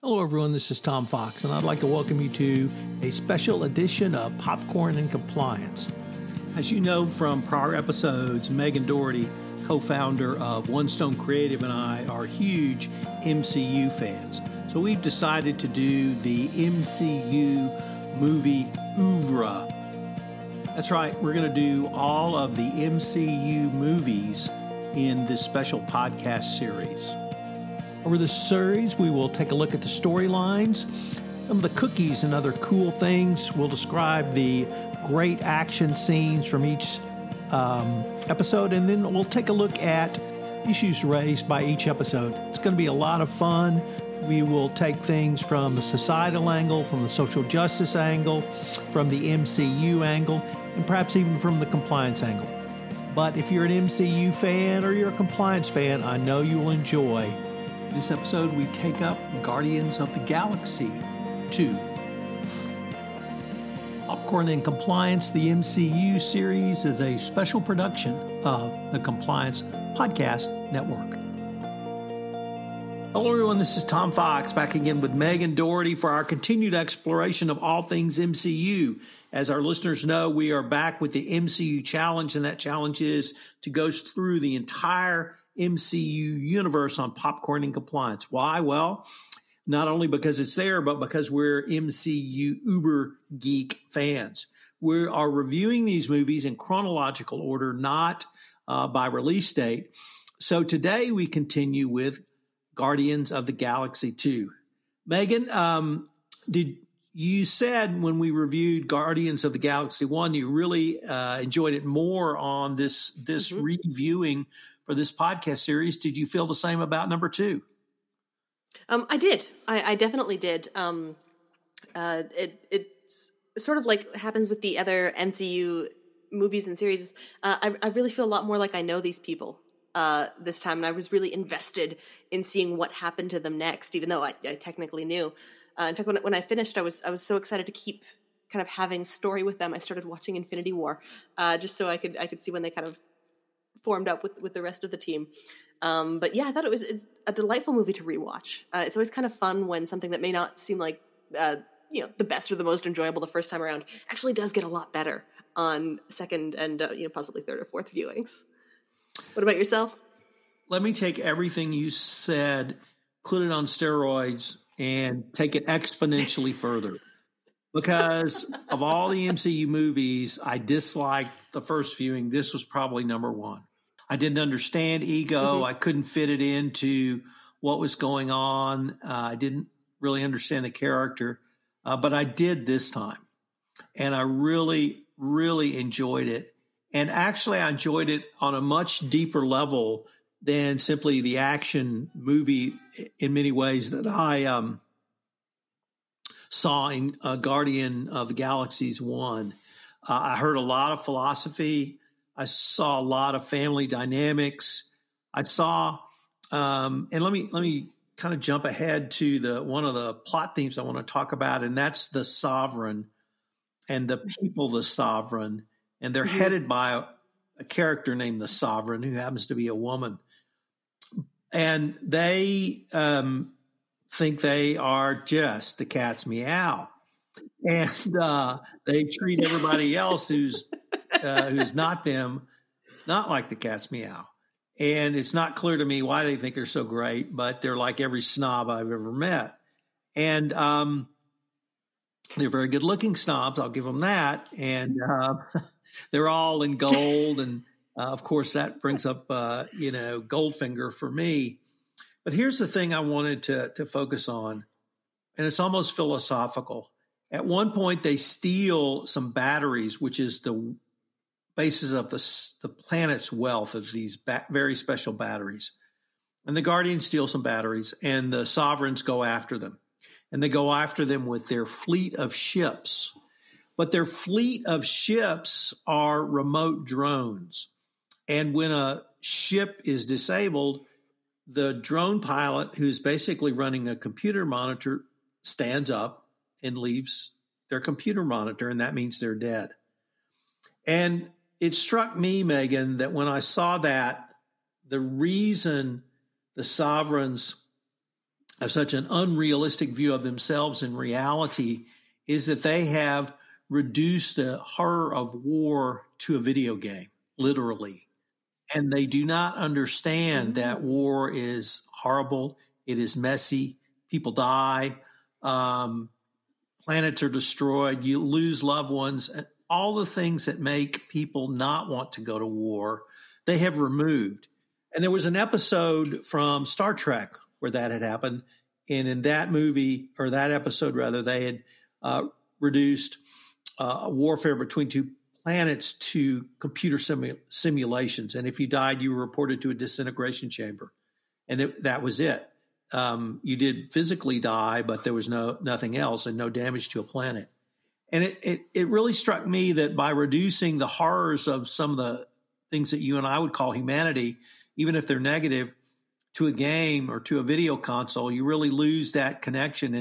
Hello everyone, this is Tom Fox, and I'd like to welcome you to a special edition of Popcorn and Compliance. As you know from prior episodes, Megan Doherty, co-founder of One Stone Creative, and I are huge MCU fans. So we've decided to do the MCU movie oeuvre. That's right, we're going to do all of the MCU movies in this special podcast series. Over this series, we will take a look at the storylines, some of the cookies and other cool things. We'll describe the great action scenes from each episode, and then we'll take a look at issues raised by each episode. It's going to be a lot of fun. We will take things from the societal angle, from the social justice angle, from the MCU angle, and perhaps even from the compliance angle. But if you're an MCU fan or you're a compliance fan, I know you will enjoy this episode. We take up Guardians of the Galaxy 2. Popcorn and Compliance, the MCU series, is a special production of the Compliance Podcast Network. Hello everyone, this is Tom Fox back again with Megan Doherty for our continued exploration of all things MCU. As our listeners know, we are back with the MCU challenge, and that challenge is to go through the entire MCU universe on Popcorn and Compliance. Why? Well, not only because it's there, but because we're MCU uber geek fans. We are reviewing these movies in chronological order, not by release date. So today we continue with Guardians of the Galaxy 2. Megan, you said when we reviewed Guardians of the Galaxy 1, you really enjoyed it more on this reviewing for this podcast series. Did you feel the same about number two? I did. I definitely did. It's sort of like happens with the other MCU movies and series. I really feel a lot more like I know these people this time, and I was really invested in seeing what happened to them next, even though I technically knew. In fact, when I finished, I was so excited to keep kind of having story with them. I started watching Infinity War just so I could see when they kind of formed up with the rest of the team. But yeah, I thought it's a delightful movie to rewatch. It's always kind of fun when something that may not seem like the best or the most enjoyable the first time around actually does get a lot better on second and possibly third or fourth viewings. What about yourself? Let me take everything you said, put it on steroids, and take it exponentially further. Because of all the MCU movies, I disliked the first viewing. This was probably number one. I didn't understand Ego. Mm-hmm. I couldn't fit it into what was going on. I didn't really understand the character, but I did this time. And I really, really enjoyed it. And actually, I enjoyed it on a much deeper level than simply the action movie in many ways that I saw in Guardian of the Galaxies 1. I heard a lot of philosophy. I saw a lot of family dynamics. I saw, and let me kind of jump ahead to one of the plot themes I want to talk about, and that's the Sovereign and the people, the Sovereign, and they're headed by a character named the Sovereign, who happens to be a woman, and they think they are just the cat's meow, and they treat everybody else who's not them not like the cat's meow. And it's not clear to me why they think they're so great, but they're like every snob I've ever met. And they're very good looking snobs, I'll give them that. And they're all in gold, and of course that brings up Goldfinger for me. But here's the thing I wanted to focus on, and it's almost philosophical. At one point, they steal some batteries, which is the basis of the planet's wealth, of these very special batteries. And the Guardians steal some batteries, and the Sovereigns go after them. and they go after them with their fleet of ships. But their fleet of ships are remote drones. And when a ship is disabled, the drone pilot, who's basically running a computer monitor, stands up and leaves their computer monitor, and that means they're dead. And it struck me, Megan, that when I saw that, the reason the Sovereigns have such an unrealistic view of themselves in reality is that they have reduced the horror of war to a video game, literally. And they do not understand that war is horrible. It is messy. People die. Planets are destroyed. You lose loved ones. And all the things that make people not want to go to war, they have removed. And there was an episode from Star Trek where that had happened. And in that movie, or that episode rather, they had reduced warfare between two planets to computer simulations. And if you died, you were reported to a disintegration chamber. And that was it. You did physically die, but there was nothing else and no damage to a planet. And it really struck me that by reducing the horrors of some of the things that you and I would call humanity, even if they're negative, to a game or to a video console, you really lose that connection.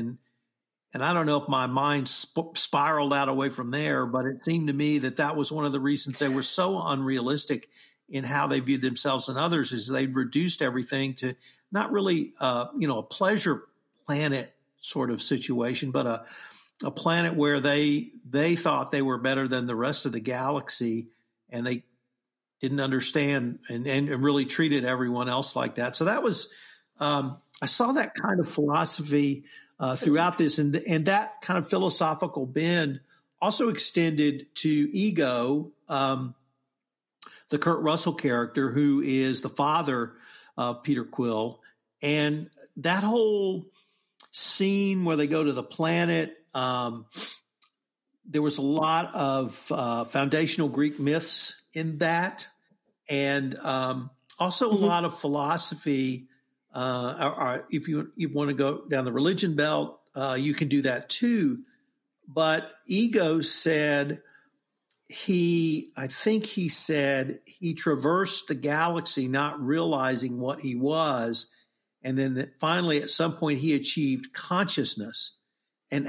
And I don't know if my mind spiraled out away from there, but it seemed to me that that was one of the reasons they were so unrealistic in how they viewed themselves and others, is they reduced everything to not really, a pleasure planet sort of situation, but a planet where they thought they were better than the rest of the galaxy, and they didn't understand and really treated everyone else like that. So that was I saw that kind of philosophy throughout this, and that kind of philosophical bend also extended to Ego, the Kurt Russell character, who is the father of Peter Quill. And that whole scene where they go to the planet, there was a lot of foundational Greek myths in that, and also a lot of philosophy. If you want to go down the religion belt, you can do that too. But Ego said he traversed the galaxy not realizing what he was. And then finally, at some point, he achieved consciousness, and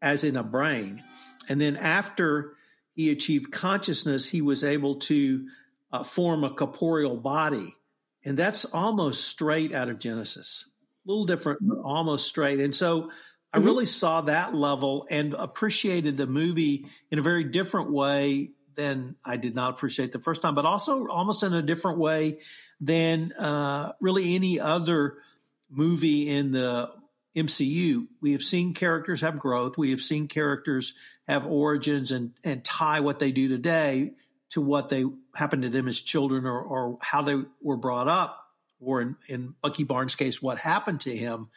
as in a brain. And then after he achieved consciousness, he was able to form a corporeal body. And that's almost straight out of Genesis. A little different, but almost straight. And so I really saw that level and appreciated the movie in a very different way than I did not appreciate the first time, but also almost in a different way than really any other movie in the MCU. We have seen characters have growth. We have seen characters have origins and tie what they do today to what they happened to them as children or how they were brought up, or in Bucky Barnes' case, what happened to him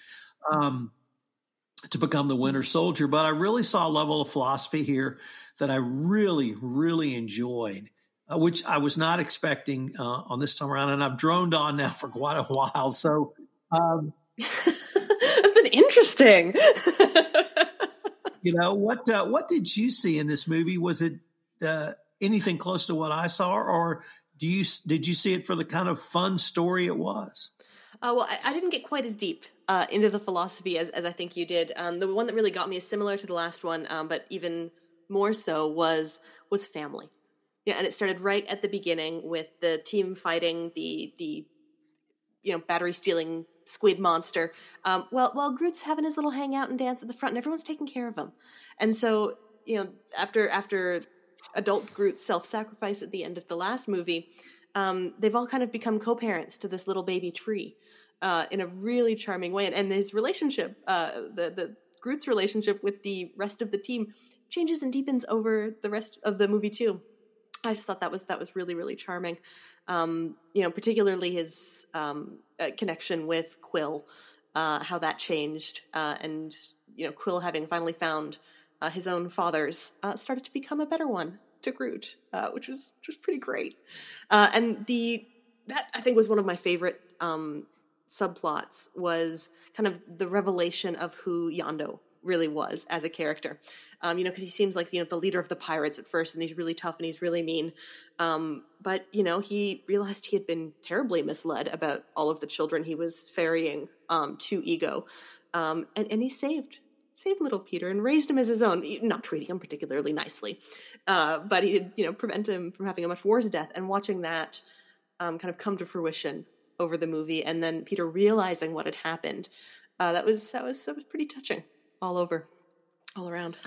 to become the Winter Soldier. But I really saw a level of philosophy here that I really, really enjoyed, which I was not expecting on this time around. And I've droned on now for quite a while. So it's been interesting. What did you see in this movie? Was it anything close to what I saw, or did you see it for the kind of fun story it was? Well, I didn't get quite as deep into the philosophy as I think you did. The one that really got me is similar to the last one, but even more so was family. Yeah, and it started right at the beginning with the team fighting the battery stealing squid monster. While Groot's having his little hangout and dance at the front, and everyone's taking care of him, and so after adult Groot's self-sacrifice at the end of the last movie, they've all kind of become co-parents to this little baby tree in a really charming way. And his relationship, the Groot's relationship with the rest of the team, changes and deepens over the rest of the movie too. I just thought that was really, really charming. Particularly his connection with Quill, how that changed, and Quill having finally found his own father's, started to become a better one to Groot, which was pretty great. And that I think was one of my favorite subplots was kind of the revelation of who Yondo really was as a character. Because he seems like, the leader of the pirates at first, and he's really tough and he's really mean. But he realized he had been terribly misled about all of the children he was ferrying to Ego. And he saved little Peter and raised him as his own, not treating him particularly nicely. But he did, prevent him from having a much worse death. And watching that kind of come to fruition over the movie, and then Peter realizing what had happened, that was pretty touching all around.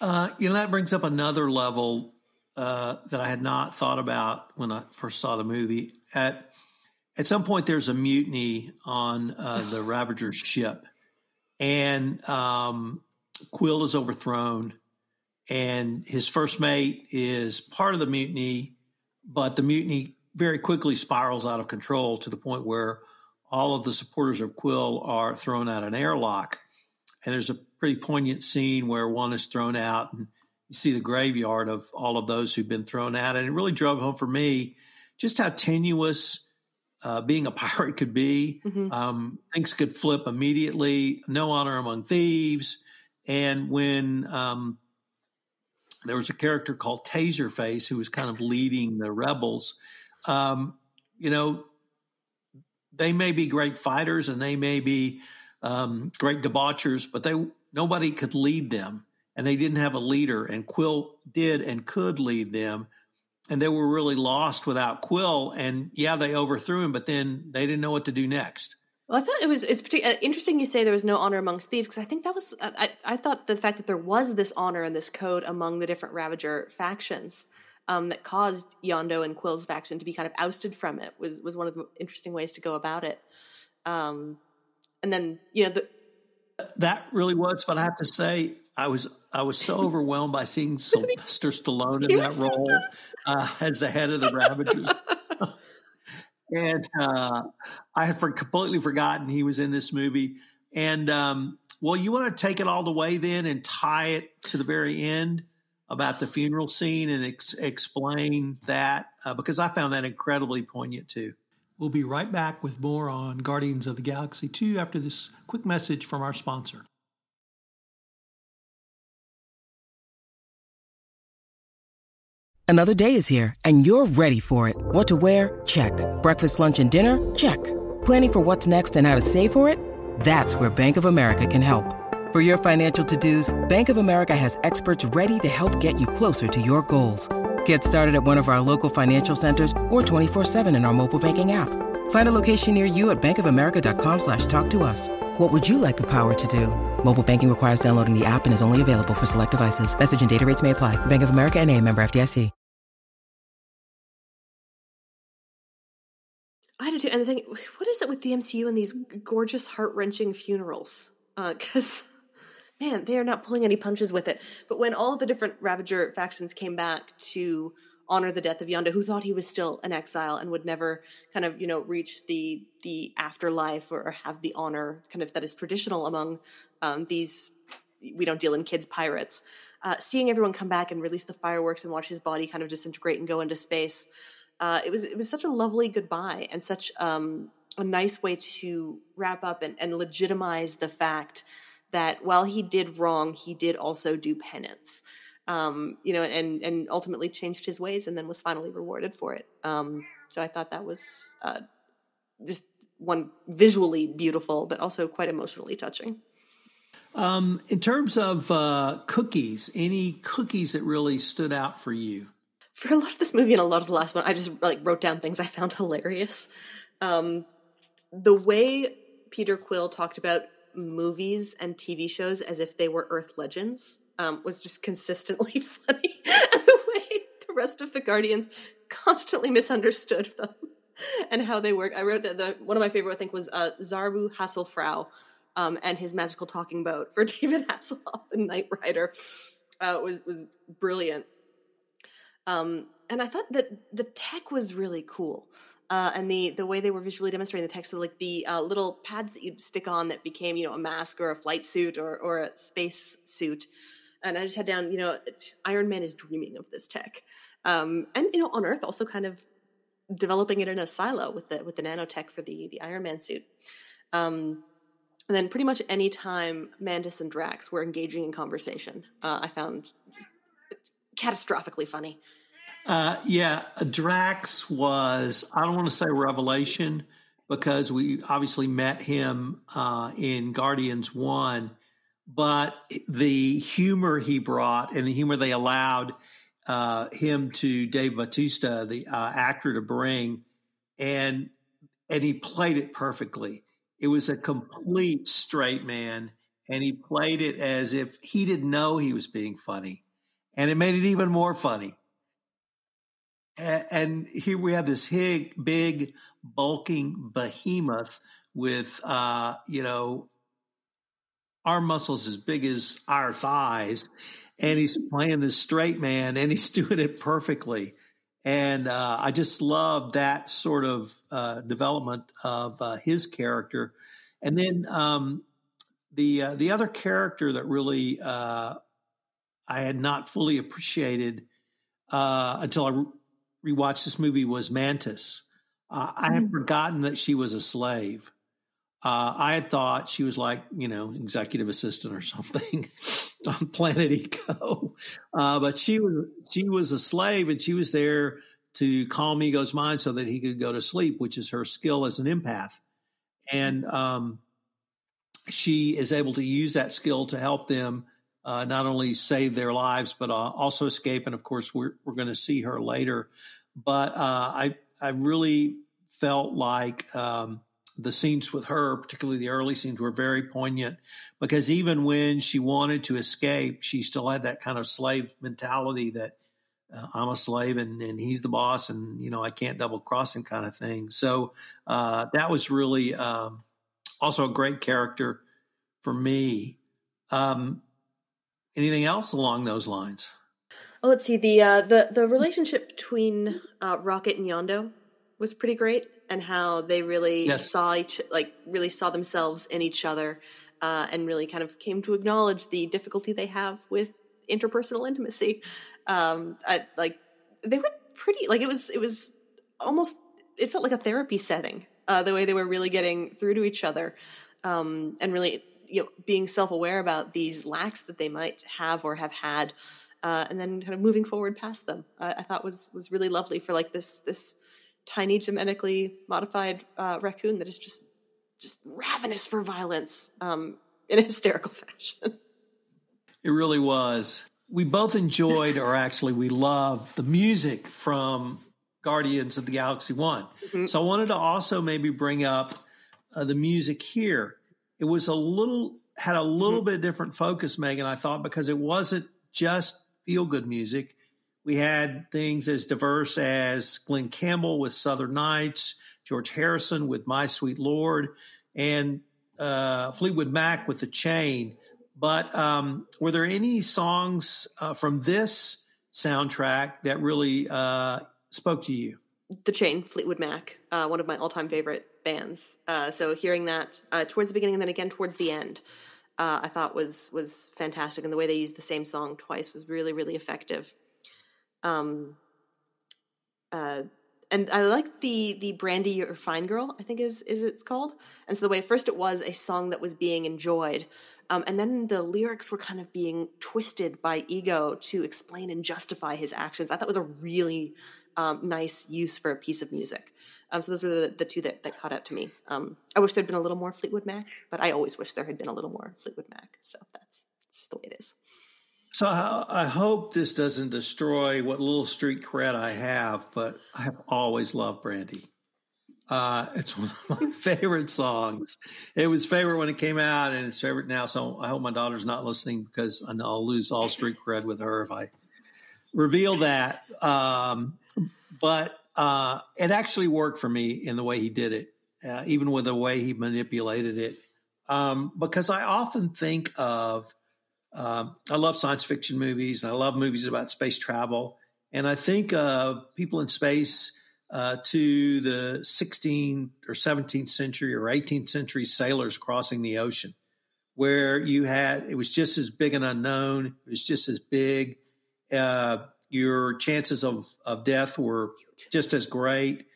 That brings up another level that I had not thought about when I first saw the movie. At some point, there's a mutiny on the Ravager ship, and Quill is overthrown, and his first mate is part of the mutiny, but the mutiny very quickly spirals out of control to the point where all of the supporters of Quill are thrown out an airlock. And there's a pretty poignant scene where one is thrown out and you see the graveyard of all of those who've been thrown out. And it really drove home for me just how tenuous being a pirate could be. Mm-hmm. Things could flip immediately, no honor among thieves. And when there was a character called Taserface who was kind of leading the rebels, they may be great fighters and they may be great debauchers, but nobody could lead them, and they didn't have a leader. And Quill did and could lead them, and they were really lost without Quill. And yeah, they overthrew him, but then they didn't know what to do next. Well, I thought it's particularly interesting you say there was no honor amongst thieves, because I think that was I thought the fact that there was this honor and this code among the different Ravager factions. That caused Yondo and Quill's faction to be kind of ousted from it was one of the interesting ways to go about it. That really was, but I have to say I was so overwhelmed by seeing Sylvester Stallone in that role as the head of the Ravagers. And I had completely forgotten he was in this movie. And, you want to take it all the way then and tie it to the very end about the funeral scene and explain that, because I found that incredibly poignant too. We'll be right back with more on Guardians of the Galaxy 2 after this quick message from our sponsor. Another day is here, and you're ready for it. What to wear? Check. Breakfast, lunch, and dinner? Check. Planning for what's next and how to save for it? That's where Bank of America can help. For your financial to-dos, Bank of America has experts ready to help get you closer to your goals. Get started at one of our local financial centers or 24/7 in our mobile banking app. Find a location near you at bankofamerica.com/talktous. What would you like the power to do? Mobile banking requires downloading the app and is only available for select devices. Message and data rates may apply. Bank of America NA, member FDIC. I do too. And the thing, what is it with the MCU and these gorgeous, heart-wrenching funerals? Because... Man, they are not pulling any punches with it. But when all of the different Ravager factions came back to honor the death of Yondo, who thought he was still an exile and would never kind of, reach the afterlife or have the honor kind of that is traditional among these we don't deal in kids pirates, seeing everyone come back and release the fireworks and watch his body kind of disintegrate and go into space, it was such a lovely goodbye and such a nice way to wrap up and legitimize the fact that while he did wrong, he did also do penance, and ultimately changed his ways and then was finally rewarded for it. So I thought that was just one visually beautiful, but also quite emotionally touching. In terms of cookies, any cookies that really stood out for you? For a lot of this movie and a lot of the last one, I just wrote down things I found hilarious. The way Peter Quill talked about movies and TV shows as if they were Earth legends was just consistently funny. And the way the rest of the Guardians constantly misunderstood them and how they work. I wrote that one of my favorite, I think, was Zarbu Hasselfrau and his magical talking boat for David Hasselhoff and Knight Rider was brilliant. And I thought that the tech was really cool. And the way they were visually demonstrating the text, so like the little pads that you'd stick on that became, a mask or a flight suit or a space suit. And I just had down, Iron Man is dreaming of this tech. And, on Earth also kind of developing it in a silo with the nanotech for the Iron Man suit. And then pretty much any time Mantis and Drax were engaging in conversation, I found catastrophically funny. Yeah, Drax was, I don't want to say revelation, because we obviously met him in Guardians 1, but the humor he brought and the humor they allowed him to Dave Bautista, the actor, to bring, and he played it perfectly. It was a complete straight man, and he played it as if he didn't know he was being funny, and it made it even more funny. And here we have this big, bulking behemoth with, arm muscles as big as our thighs, and he's playing this straight man, and he's doing it perfectly. And I just love that sort of development of his character. And then the other character that really I had not fully appreciated until I rewatched this movie was Mantis. I had forgotten that she was a slave. I had thought she was like, executive assistant or something on Planet Ego. But she was a slave, and she was there to calm Ego's mind so that he could go to sleep, which is her skill as an empath. And she is able to use that skill to help them not only save their lives, but also escape. And, of course, we're going to see her later. But I really felt like the scenes with her, particularly the early scenes, were very poignant, because even when she wanted to escape, she still had that kind of slave mentality that I'm a slave and he's the boss, and, I can't double cross him kind of thing. So that was really also a great character for me. Anything else along those lines? Oh, let's see. The relationship between Rocket and Yondo was pretty great. And how they really saw themselves in each other, and really kind of came to acknowledge the difficulty they have with interpersonal intimacy. They were pretty, it was almost, it felt like a therapy setting, the way they were really getting through to each other, and really, being self-aware about these lacks that they might have or have had, and then kind of moving forward past them. I thought was really lovely for this tiny genetically modified raccoon that is just ravenous for violence in a hysterical fashion. It really was. We both enjoyed, or actually we loved, the music from Guardians of the Galaxy 1. Mm-hmm. So I wanted to also maybe bring up the music here. It was had a little bit different focus, Megan, I thought, because it wasn't just feel-good music. We had things as diverse as Glenn Campbell with Southern Nights, George Harrison with My Sweet Lord, and Fleetwood Mac with The Chain. But were there any songs from this soundtrack that really spoke to you? The Chain, Fleetwood Mac, one of my all-time favorite bands. So hearing that towards the beginning and then again towards the end, I thought was fantastic. And the way they used the same song twice was really, really effective. And I like the Brandy or Fine Girl, I think is it's called. And so the way first it was a song that was being enjoyed, and then the lyrics were kind of being twisted by Ego to explain and justify his actions. I thought it was a really nice use for a piece of music. So those were the two that caught out to me. I wish there'd been a little more Fleetwood Mac, but I always wish there had been a little more Fleetwood Mac. So that's just the way it is. So I hope this doesn't destroy what little street cred I have, but I have always loved Brandy. It's one of my favorite songs. It was favorite when it came out, and it's favorite now. So I hope my daughter's not listening, because I know I'll lose all street cred with her if I reveal that. But it actually worked for me in the way he did it, even with the way he manipulated it, because I often think of I love science fiction movies, and I love movies about space travel. And I think of people in space to the 16th or 17th century or 18th century sailors crossing the ocean, where it was just as big an unknown. It was just as big. Your chances of death were just as great.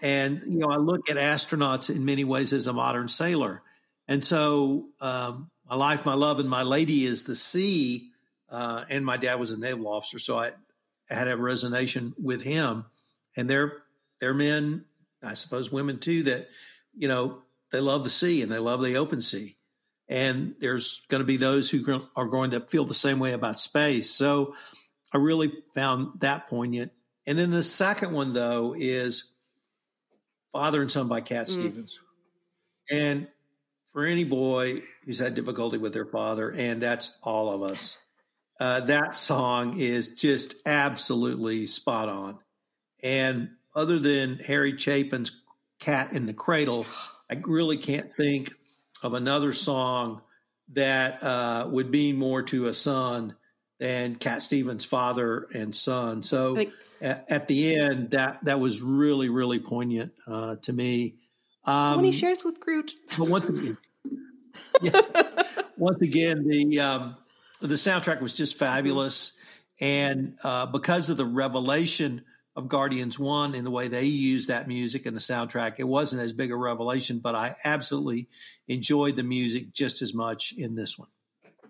And, you know, I look at astronauts in many ways as a modern sailor. And so my life, my love, and my lady is the sea. And my dad was a naval officer, so I had a resonation with him. And they're men, I suppose women too, that, you know, they love the sea and they love the open sea. And there's going to be those who are going to feel the same way about space. So I really found that poignant. And then the second one, though, is Father and Son by Cat Stevens. And for any boy who's had difficulty with their father, and that's all of us, that song is just absolutely spot on. And other than Harry Chapin's Cat in the Cradle, I really can't think of another song that would be more to a son than Cat Stevens' Father and Son. So at the end, that was really, really poignant to me. When he shares with Groot. But once again, the soundtrack was just fabulous. And because of the revelation of Guardians 1 and the way they used that music and the soundtrack, it wasn't as big a revelation, but I absolutely enjoyed the music just as much in this one.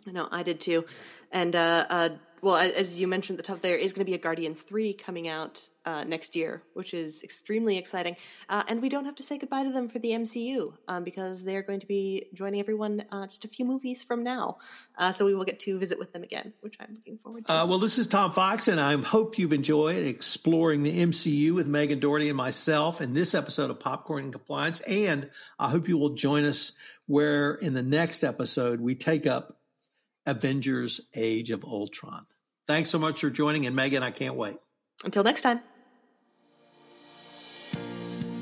No, I did too. And, well, as you mentioned at the top, there is going to be a Guardians 3 coming out next year, which is extremely exciting. And we don't have to say goodbye to them for the MCU because they're going to be joining everyone just a few movies from now. So we will get to visit with them again, which I'm looking forward to. Well, this is Tom Fox, and I hope you've enjoyed exploring the MCU with Megan Doherty and myself in this episode of Popcorn and Compliance. And I hope you will join us where in the next episode we take up Avengers: Age of Ultron. Thanks so much for joining, and Megan, I can't wait. Until next time.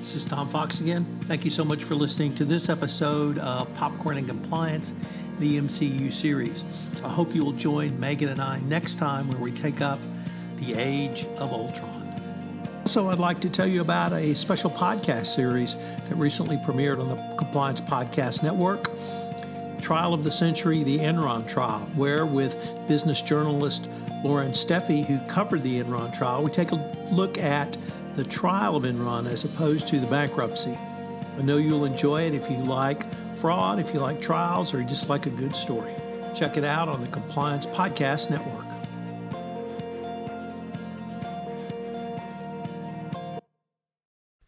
This is Tom Fox again. Thank you so much for listening to this episode of Popcorn and Compliance, the MCU series. I hope you will join Megan and I next time where we take up the Age of Ultron. Also, I'd like to tell you about a special podcast series that recently premiered on the Compliance Podcast Network. Trial of the Century, the Enron trial, where with business journalist Lauren Steffi, who covered the Enron trial, we take a look at the trial of Enron as opposed to the bankruptcy. I know you'll enjoy it if you like fraud, if you like trials, or you just like a good story. Check it out on the Compliance Podcast Network.